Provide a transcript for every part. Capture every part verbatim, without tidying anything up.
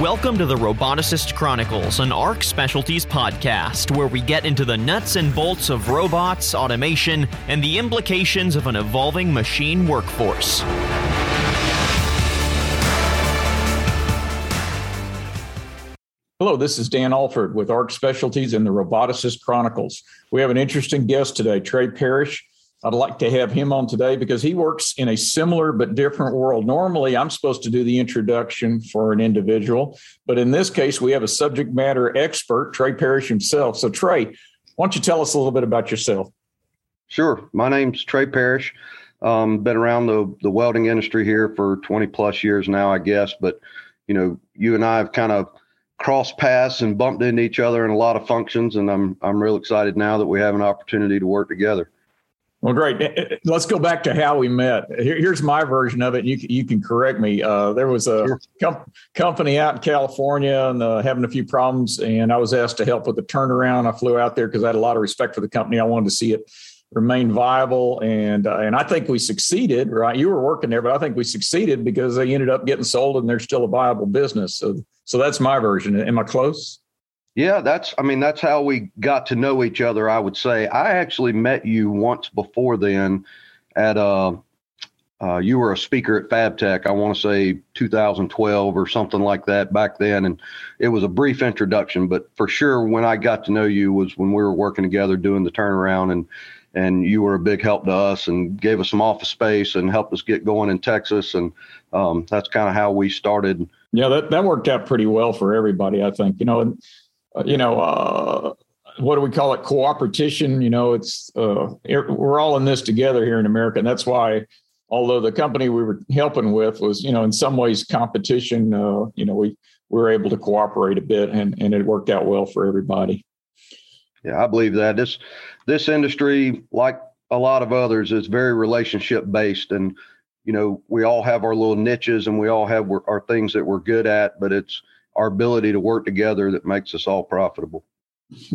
Welcome to The Roboticist Chronicles, an A R C Specialties podcast where we get into the nuts and bolts of robots, automation, and the implications of an evolving machine workforce. Hello, this is Dan Alford with A R C Specialties and The Roboticist Chronicles. We have an interesting guest today, Trey Parrish. I'd like to have him on today because he works in a similar but different world. Normally, I'm supposed to do the introduction for an individual, but in this case, we have a subject matter expert, Trey Parrish himself. So, Trey, why don't you tell us a little bit about yourself? Sure. My name's Trey Parrish. Um, been around the, the welding industry here for twenty plus years now, I guess. But, you know, you and I have kind of crossed paths and bumped into each other in a lot of functions, and I'm I'm real excited now that we have an opportunity to work together. Well, great. Let's go back to how we met. Here, here's my version of it. You you can correct me. Uh, there was a sure. com- company out in California and uh, having a few problems, and I was asked to help with the turnaround. I flew out there because I had a lot of respect for the company. I wanted to see it remain viable, and uh, and I think we succeeded, right? You were working there, but I think we succeeded because they ended up getting sold, and they're still a viable business. So, so that's my version. Am I close? Yeah, that's, I mean, that's how we got to know each other, I would say. I actually met you once before then at, uh, uh, you were a speaker at FabTech, I want to say two thousand twelve or something like that back then. And it was a brief introduction, but for sure when I got to know you was when we were working together doing the turnaround, and, and you were a big help to us and gave us some office space and helped us get going in Texas. And um, that's kind of how we started. Yeah, that, that worked out pretty well for everybody, I think, you know, and you know, uh, what do we call it? Cooperation. You know, it's uh, we're all in this together here in America. And that's why, although the company we were helping with was, you know, in some ways competition, uh, you know, we, we were able to cooperate a bit, and, and it worked out well for everybody. Yeah, I believe that this this industry, like a lot of others, is very relationship based. And, you know, we all have our little niches and we all have our things that we're good at, but it's our ability to work together that makes us all profitable.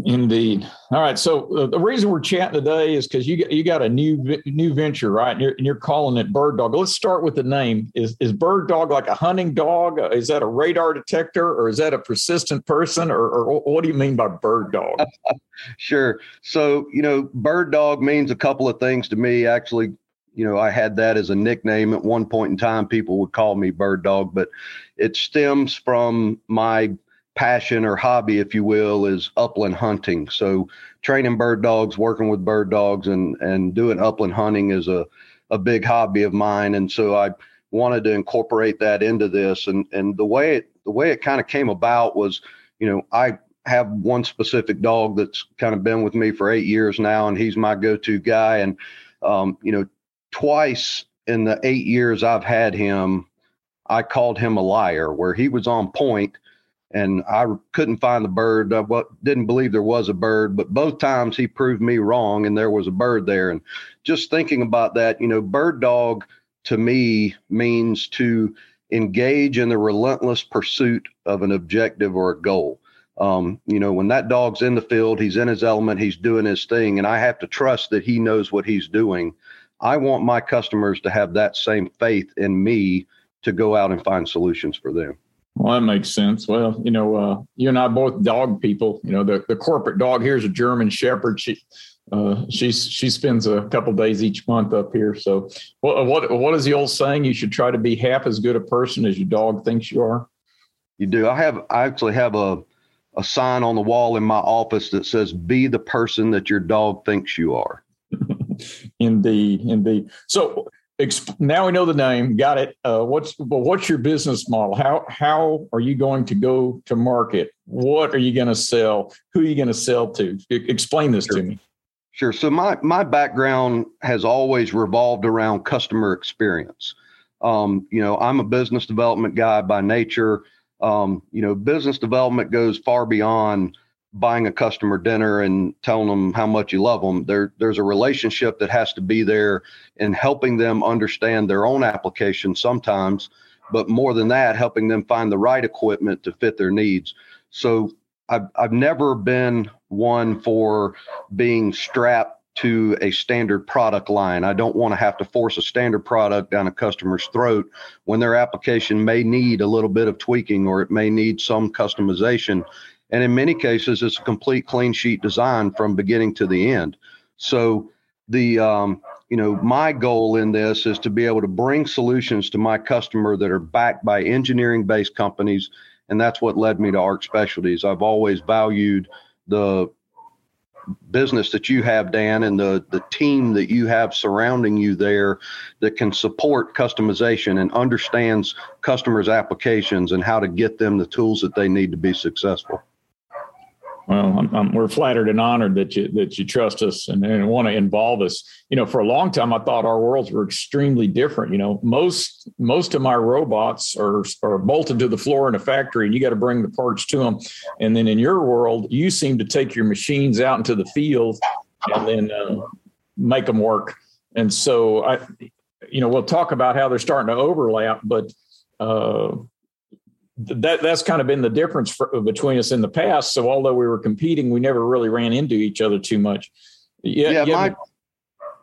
Indeed. All right. So uh, the reason we're chatting today is because you got, you got a new new venture, right? And you're, and you're calling it Bird Dog. Let's start with the name. Is is Bird Dog like a hunting dog? Is that a radar detector, or is that a persistent person, or, or what do you mean by Bird Dog? Sure. So, you know, Bird Dog means a couple of things to me. Actually, you know, I had that as a nickname at one point in time. People would call me Bird Dog, but it stems from my passion or hobby, if you will, is upland hunting. So training bird dogs, working with bird dogs, and and doing upland hunting is a, a big hobby of mine. And so I wanted to incorporate that into this. And and the way it the way it kind of came about was, you know, I have one specific dog that's kind of been with me for eight years now, and he's my go-to guy. And um, you know, twice in the eight years I've had him, I called him a liar, where he was on point and I couldn't find the bird. I didn't believe there was a bird, but both times he proved me wrong and there was a bird there. And just thinking about that, you know, Bird Dog to me means to engage in the relentless pursuit of an objective or a goal. Um, you know, when that dog's in the field, he's in his element, he's doing his thing, and I have to trust that he knows what he's doing. I want my customers to have that same faith in me to go out and find solutions for them. Well, that makes sense. Well, you know, uh, you and I both dog people. You know, the, the corporate dog here is a German Shepherd. She uh, she's, she spends a couple of days each month up here. So what, what what is the old saying? You should try to be half as good a person as your dog thinks you are. You do. I have. I actually have a a sign on the wall in my office that says, "Be the person that your dog thinks you are." Indeed, indeed. So exp- now we know the name. Got it. Uh, what's but what's your business model? How how are you going to go to market? What are you going to sell? Who are you going to sell to? I- explain this sure. to me. Sure. So my my background has always revolved around customer experience. Um, you know, I'm a business development guy by nature. Um, you know, business development goes far beyond buying a customer dinner and telling them how much you love them. There, there's a relationship that has to be there in helping them understand their own application sometimes, but more than that, helping them find the right equipment to fit their needs. So I've, I've never been one for being strapped to a standard product line. I don't want to have to force a standard product down a customer's throat when their application may need a little bit of tweaking, or it may need some customization. And in many cases, it's a complete clean sheet design from beginning to the end. So the, um, you know, my goal in this is to be able to bring solutions to my customer that are backed by engineering-based companies. And that's what led me to A R C Specialties. I've always valued the business that you have, Dan, and the, the team that you have surrounding you there that can support customization and understands customers' applications and how to get them the tools that they need to be successful. Well, I'm, I'm, we're flattered and honored that you that you trust us and, and want to involve us. You know, for a long time, I thought our worlds were extremely different. You know, most most of my robots are are bolted to the floor in a factory, and you got to bring the parts to them. And then in your world, you seem to take your machines out into the field and then uh, make them work. And so, I, you know, we'll talk about how they're starting to overlap, but. Uh, That that's kind of been the difference for, between us in the past. So although we were competing, we never really ran into each other too much. Yeah, yeah, yeah. My,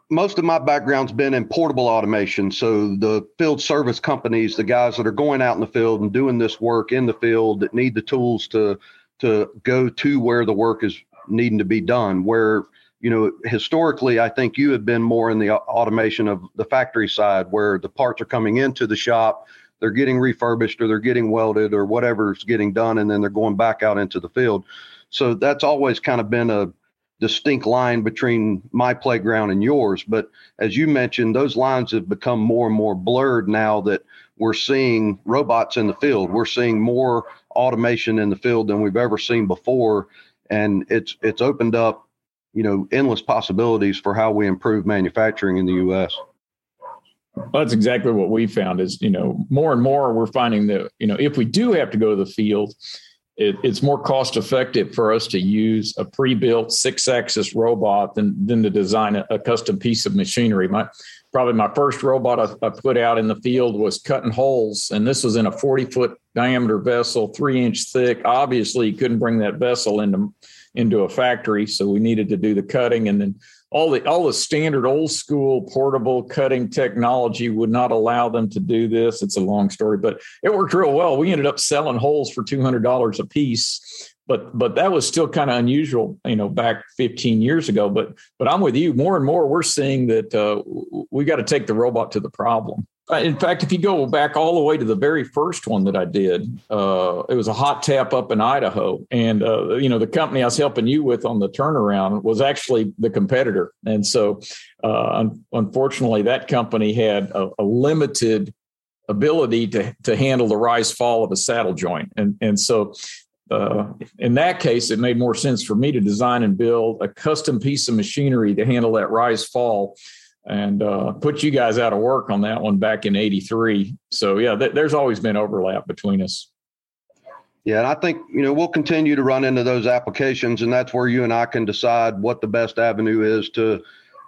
most of my background's been in portable automation. So the field service companies, the guys that are going out in the field and doing this work in the field that need the tools to to go to where the work is needing to be done, where, you know, historically, I think you have been more in the automation of the factory side where the parts are coming into the shop. They're getting refurbished or they're getting welded or whatever's getting done, and then they're going back out into the field. So that's always kind of been a distinct line between my playground and yours. But as you mentioned, those lines have become more and more blurred now that we're seeing robots in the field. We're seeing more automation in the field than we've ever seen before. And it's it's opened up, you know, endless possibilities for how we improve manufacturing in the U S Well, that's exactly what we found is, you know, more and more we're finding that, you know, if we do have to go to the field, it, it's more cost effective for us to use a pre-built six axis robot than, than to design a, a custom piece of machinery. My, probably my first robot I, I put out in the field was cutting holes. And this was in a forty foot diameter vessel, three inch thick. Obviously, you couldn't bring that vessel into, into a factory. So we needed to do the cutting, and then All the all the standard old school portable cutting technology would not allow them to do this. It's a long story, but it worked real well. We ended up selling holes for two hundred dollars a piece, but but that was still kind of unusual, you know, back fifteen years ago. But but I'm with you. More and more, we're seeing that uh, we got to take the robot to the problem. In fact, if you go back all the way to the very first one that I did, uh, it was a hot tap up in Idaho. And, uh, you know, the company I was helping you with on the turnaround was actually the competitor. And so, uh, un- unfortunately, that company had a, a limited ability to, to handle the rise fall of a saddle joint. And, and so uh, in that case, it made more sense for me to design and build a custom piece of machinery to handle that rise fall. And uh, put you guys out of work on that one back in eighty-three. So, yeah, th- there's always been overlap between us. Yeah, and I think, you know, we'll continue to run into those applications, and that's where you and I can decide what the best avenue is to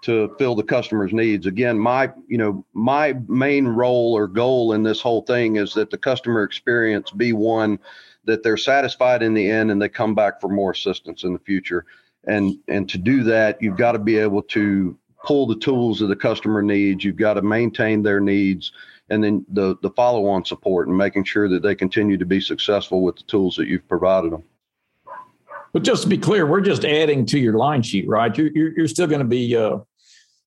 to fill the customer's needs. Again, my, you know, my main role or goal in this whole thing is that the customer experience be one that they're satisfied in the end and they come back for more assistance in the future. And and to do that, you've got to be able to pull the tools that the customer needs. You've got to maintain their needs, and then the the follow-on support and making sure that they continue to be successful with the tools that you've provided them. But just to be clear, we're just adding to your line sheet, right? You're you're, you're still going to be, uh,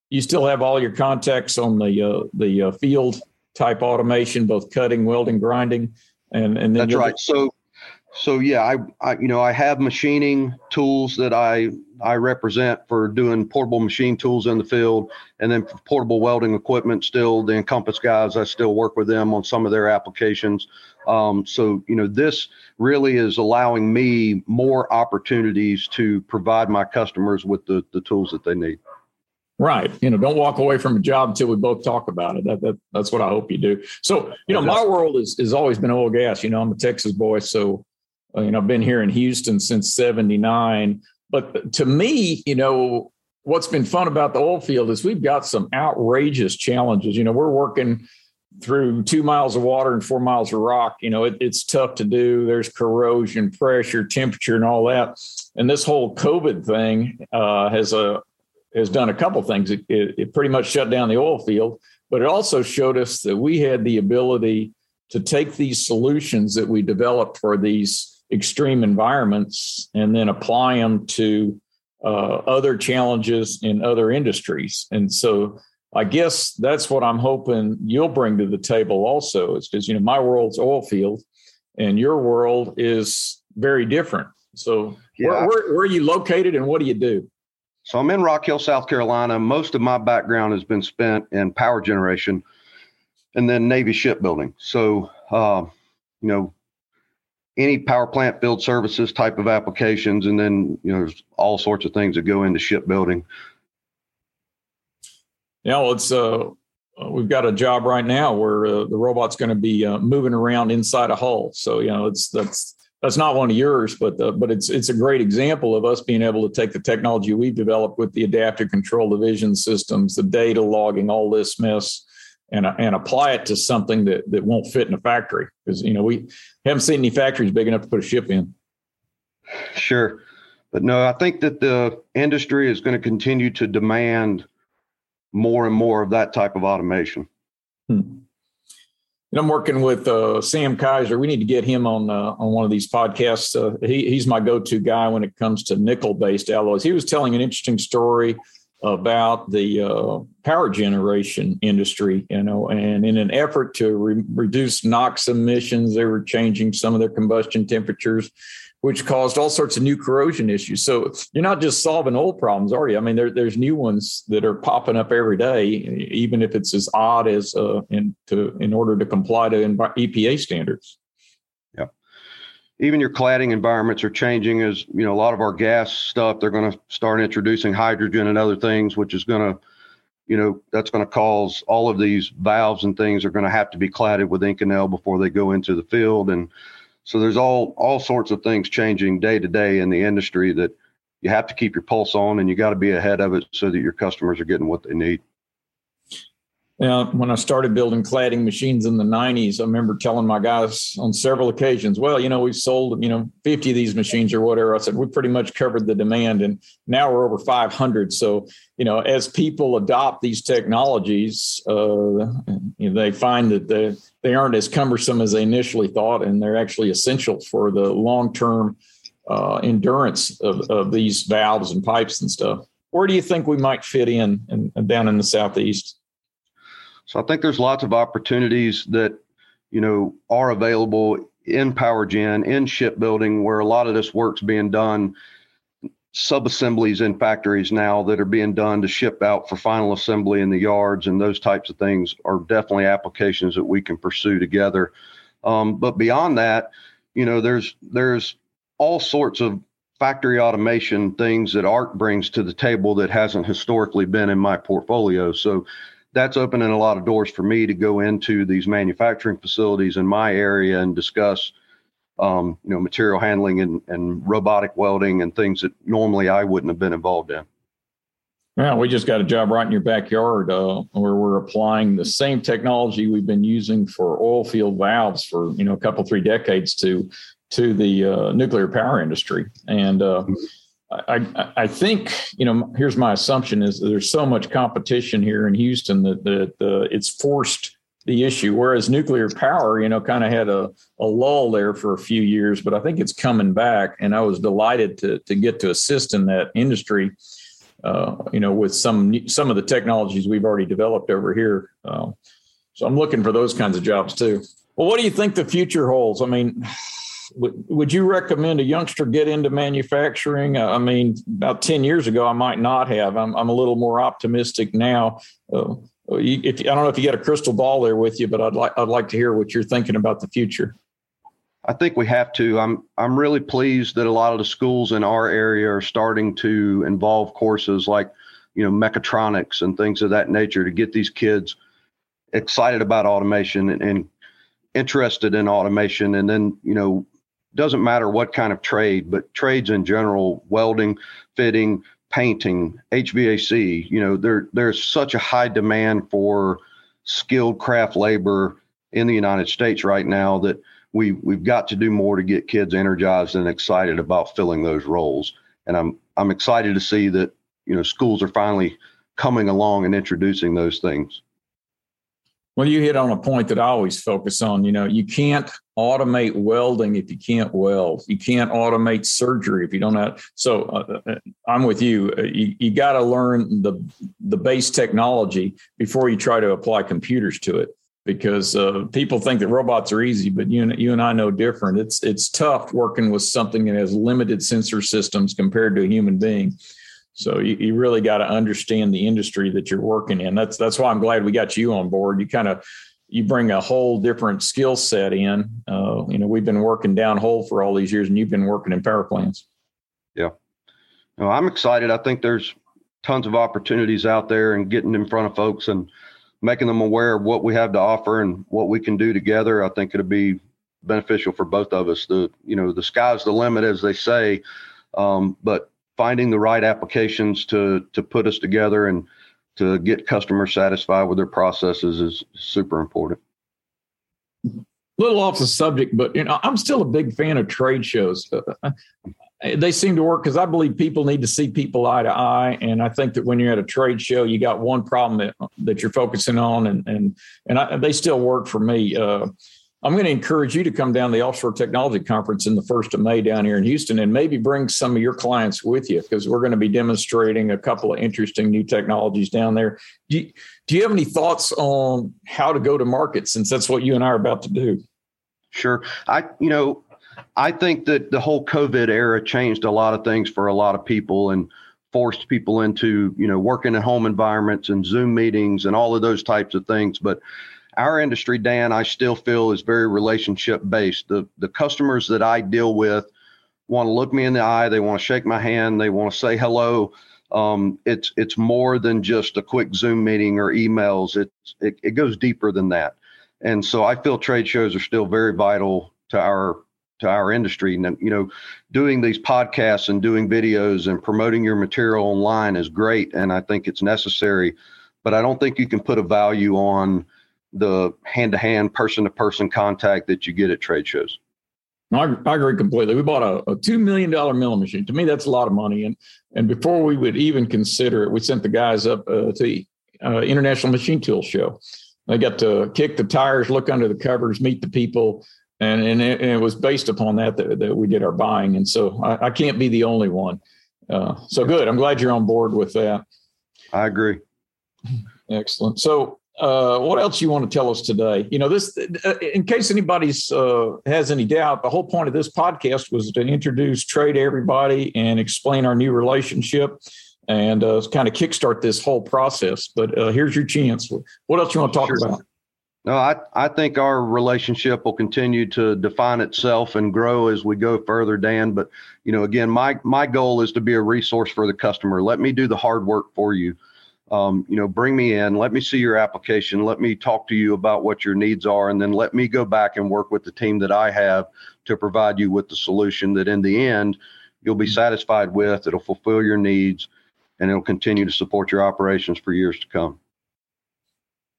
you still have all your contacts on the uh, the uh, field type automation, both cutting, welding, grinding, and and then that's right. So so yeah, I, I you know I have machining tools that I. I represent for doing portable machine tools in the field, and then for portable welding equipment. Still, the Encompass guys, I still work with them on some of their applications. Um, so, you know, this really is allowing me more opportunities to provide my customers with the, the tools that they need. Right. You know, don't walk away from a job until we both talk about it. That, that, that's what I hope you do. So, you know, my world is, is always been oil and gas. You know, I'm a Texas boy. So, you know, I've been here in Houston since seventy-nine. But to me, you know, what's been fun about the oil field is we've got some outrageous challenges. You know, we're working through two miles of water and four miles of rock. You know, it, it's tough to do. There's corrosion, pressure, temperature, and all that. And this whole COVID thing uh, has uh, has done a couple of things. It, it, it pretty much shut down the oil field, but it also showed us that we had the ability to take these solutions that we developed for these extreme environments and then apply them to uh, other challenges in other industries. And so I guess that's what I'm hoping you'll bring to the table also, is because, you know, my world's oil field and your world is very different. So yeah. where, where, where are you located and what do you do? So I'm in Rock Hill, South Carolina. Most of my background has been spent in power generation and then Navy shipbuilding. So, uh, you know, any power plant field services type of applications, and then, you know, there's all sorts of things that go into shipbuilding. Yeah, well, it's uh, we've got a job right now where uh, the robot's going to be uh, moving around inside a hull. So, you know, it's that's that's not one of yours, but the, but it's it's a great example of us being able to take the technology we've developed with the adaptive control, the vision systems, the data logging, all this mess, and and apply it to something that that won't fit in a factory, because, you know, we haven't seen any factories big enough to put a ship in. Sure, but no, I think that the industry is going to continue to demand more and more of that type of automation. Hmm. And I'm working with uh, Sam Kaiser. We need to get him on uh, on one of these podcasts. Uh, he, he's my go-to guy when it comes to nickel-based alloys. He was telling an interesting story about the uh, power generation industry, you know, and in an effort to re- reduce NOx emissions, they were changing some of their combustion temperatures, which caused all sorts of new corrosion issues. So you're not just solving old problems, are you? I mean, there, there's new ones that are popping up every day, even if it's as odd as uh, in, to, in order to comply to E P A standards. Yeah. Even your cladding environments are changing. As, you know, a lot of our gas stuff, they're going to start introducing hydrogen and other things, which is going to, you know, that's going to cause all of these valves and things are going to have to be cladded with Inconel before they go into the field. And so there's all all sorts of things changing day to day in the industry that you have to keep your pulse on, and you got to be ahead of it so that your customers are getting what they need. Now, when I started building cladding machines in the nineties, I remember telling my guys on several occasions, well, you know, we've sold, you know, fifty of these machines or whatever. I said, we pretty much covered the demand, and now we're over five hundred. So, you know, as people adopt these technologies, uh, you know, they find that they, they aren't as cumbersome as they initially thought, and they're actually essential for the long-term uh, endurance of, of these valves and pipes and stuff. Where do you think we might fit in, in, in down in the Southeast? So I think there's lots of opportunities that, you know, are available in power gen, in shipbuilding, where a lot of this work's being done, sub-assemblies in factories now that are being done to ship out for final assembly in the yards, and those types of things are definitely applications that we can pursue together. Um, but beyond that, you know, there's there's all sorts of factory automation things that A R C brings to the table that hasn't historically been in my portfolio. So that's opening a lot of doors for me to go into these manufacturing facilities in my area and discuss, um, you know, material handling and, and robotic welding and things that normally I wouldn't have been involved in. Yeah, we just got a job right in your backyard uh, where we're applying the same technology we've been using for oil field valves for, you know, a couple, three decades to to the uh, nuclear power industry. And uh, mm-hmm. I, I think, you know, here's my assumption is there's so much competition here in Houston that, that uh, it's forced the issue, whereas nuclear power, you know, kind of had a, a lull there for a few years, but I think it's coming back. And I was delighted to to get to assist in that industry, uh, you know, with some some of the technologies we've already developed over here. Uh, so I'm looking for those kinds of jobs, too. Well, what do you think the future holds? I mean, would you recommend a youngster get into manufacturing? I mean, about ten years ago, I might not have. I'm, I'm a little more optimistic now. Uh, if, I don't know if you got a crystal ball there with you, but I'd like I'd like to hear what you're thinking about the future. I think we have to. I'm I'm really pleased that a lot of the schools in our area are starting to involve courses like, you know, mechatronics and things of that nature to get these kids excited about automation and, and interested in automation. And then, you know, doesn't matter what kind of trade, but trades in general, welding, fitting, painting, H V A C, you know, there there's such a high demand for skilled craft labor in the United States right now that we we've got to do more to get kids energized and excited about filling those roles. And I'm I'm excited to see that you know, schools are finally coming along and introducing those things. Well, you hit on a point that I always focus on. You know, you can't automate welding if you can't weld. You can't automate surgery if you don't have. So uh, I'm with you. You, you got to learn the the base technology before you try to apply computers to it, because uh, people think that robots are easy, but you and, you and I know different. It's it's tough working with something that has limited sensor systems compared to a human being. So you, you really got to understand the industry that you're working in. That's that's why I'm glad we got you on board. You kind of you bring a whole different skill set in. Uh, you know, we've been working downhole for all these years, and you've been working in power plants. Yeah, no, I'm excited. I think there's tons of opportunities out there, and getting in front of folks and making them aware of what we have to offer and what we can do together. I think it'll be beneficial for both of us. The you know the sky's the limit, as they say, um, but finding the right applications to to put us together and to get customers satisfied with their processes is super important. A little off the subject, but you know, I'm still a big fan of trade shows. They seem to work because I believe people need to see people eye to eye. And I think that when you're at a trade show, you got one problem that, that you're focusing on, and and, and I, they still work for me. Uh, I'm going to encourage you to come down to the Offshore Technology Conference in the first of May down here in Houston, and maybe bring some of your clients with you, because we're going to be demonstrating a couple of interesting new technologies down there. Do you, do you have any thoughts on how to go to market, since that's what you and I are about to do? Sure. I, you know, I think that the whole COVID era changed a lot of things for a lot of people and forced people into, you know, working at home environments and Zoom meetings and all of those types of things. But our industry, Dan, I still feel is very relationship based. The the customers that I deal with want to look me in the eye. They want to shake my hand. They want to say hello. Um, it's it's more than just a quick Zoom meeting or emails. It's, it it goes deeper than that. And so I feel trade shows are still very vital to our to our industry. And, you know, doing these podcasts and doing videos and promoting your material online is great, and I think it's necessary. But I don't think you can put a value on the hand-to-hand, person-to-person contact that you get at trade shows. I, I agree completely. We bought a, a two million dollars milling machine. To me, that's a lot of money. And and before we would even consider it, we sent the guys up uh, to uh, International Machine Tool Show. They got to kick the tires, look under the covers, meet the people. And, and, it, and it was based upon that, that that we did our buying. And so I, I can't be the only one. Uh, so good. I'm glad you're on board with that. I agree. Excellent. So, Uh, what else you want to tell us today? You know, this, uh, in case anybody's uh, has any doubt, the whole point of this podcast was to introduce Trey to everybody and explain our new relationship and uh, kind of kickstart this whole process. But uh, here's your chance. What else you want to talk sure. about? No, I, I think our relationship will continue to define itself and grow as we go further, Dan. But, you know, again, my, my goal is to be a resource for the customer. Let me do the hard work for you. Um, you know, bring me in, let me see your application, let me talk to you about what your needs are, and then let me go back and work with the team that I have to provide you with the solution that in the end, you'll be satisfied with, it'll fulfill your needs, and it'll continue to support your operations for years to come.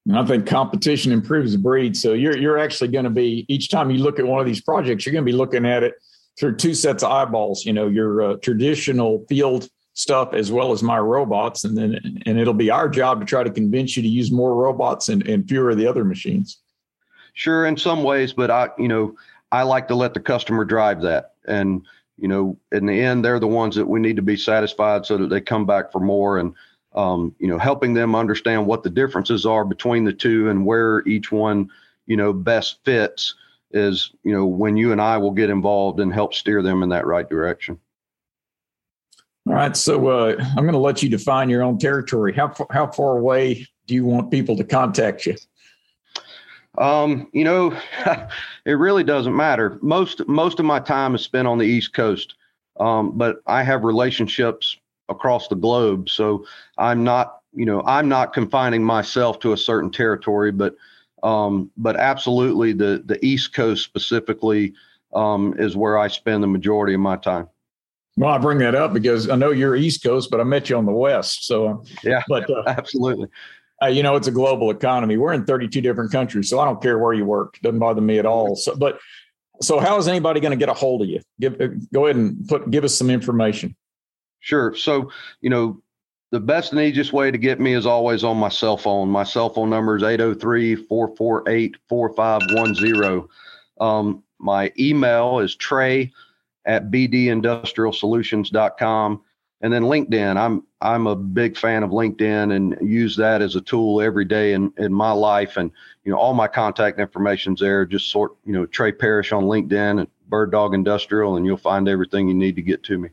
And I think competition improves the breed. So you're you're actually going to be, each time you look at one of these projects, you're going to be looking at it through two sets of eyeballs, you know, your uh, traditional field stuff as well as my robots, and then and it'll be our job to try to convince you to use more robots and, and fewer of the other machines. Sure, in some ways, but I you know I like to let the customer drive that, and you know in the end they're the ones that we need to be satisfied so that they come back for more, and um, you know helping them understand what the differences are between the two and where each one you know best fits is you know when you and I will get involved and help steer them in that right direction. All right. So uh, I'm going to let you define your own territory. How, how far away do you want people to contact you? Um, you know, it really doesn't matter. Most most of my time is spent on the East Coast, um, but I have relationships across the globe. So I'm not, you know, I'm not confining myself to a certain territory, but um, but absolutely the, the East Coast specifically um, is where I spend the majority of my time. Well, I bring that up because I know you're East Coast, but I met you on the West. So, yeah, but, uh, absolutely. Uh, you know, it's a global economy. We're in thirty-two different countries, so I don't care where you work. It doesn't bother me at all. So, but so how is anybody going to get a hold of you? Give, go ahead and put give us some information. Sure. So, you know, The best and easiest way to get me is always on my cell phone. My cell phone number is eight oh three, four four eight, four five one zero. Um, my email is trey at b d industrial solutions dot com. And then LinkedIn. I'm I'm a big fan of LinkedIn and use that as a tool every day in, in my life. And you know, all my contact information's there. Just sort, you know, Trey Parrish on LinkedIn and Bird Dog Industrial, and you'll find everything you need to get to me.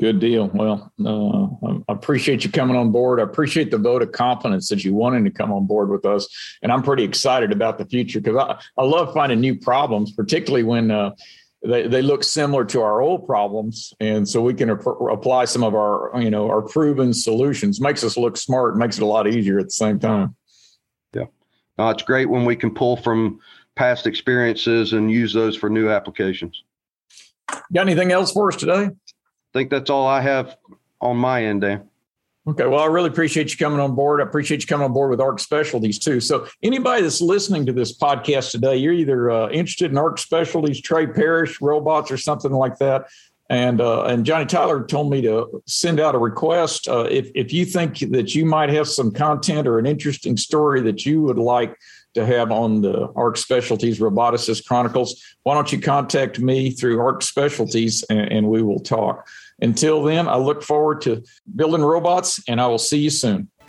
Good deal. Well, uh, I appreciate you coming on board. I appreciate the vote of confidence that you wanted to come on board with us. And I'm pretty excited about the future because I, I love finding new problems, particularly when uh, they, they look similar to our old problems. And so we can ap- apply some of our, you know, our proven solutions. Makes us look smart, makes it a lot easier at the same time. Yeah. No, it's great when we can pull from past experiences and use those for new applications. Got anything else for us today? I think that's all I have on my end, Dan. Okay. Well, I really appreciate you coming on board. I appreciate you coming on board with ARC Specialties too. So anybody that's listening to this podcast today, you're either uh, interested in ARC Specialties, Trey Parrish, robots, or something like that. And uh, and Johnny Tyler told me to send out a request. Uh, if, if you think that you might have some content or an interesting story that you would like to have on the ARC Specialties Roboticist Chronicles, why don't you contact me through ARC Specialties and, and we will talk. Until then, I look forward to building robots, and I will see you soon.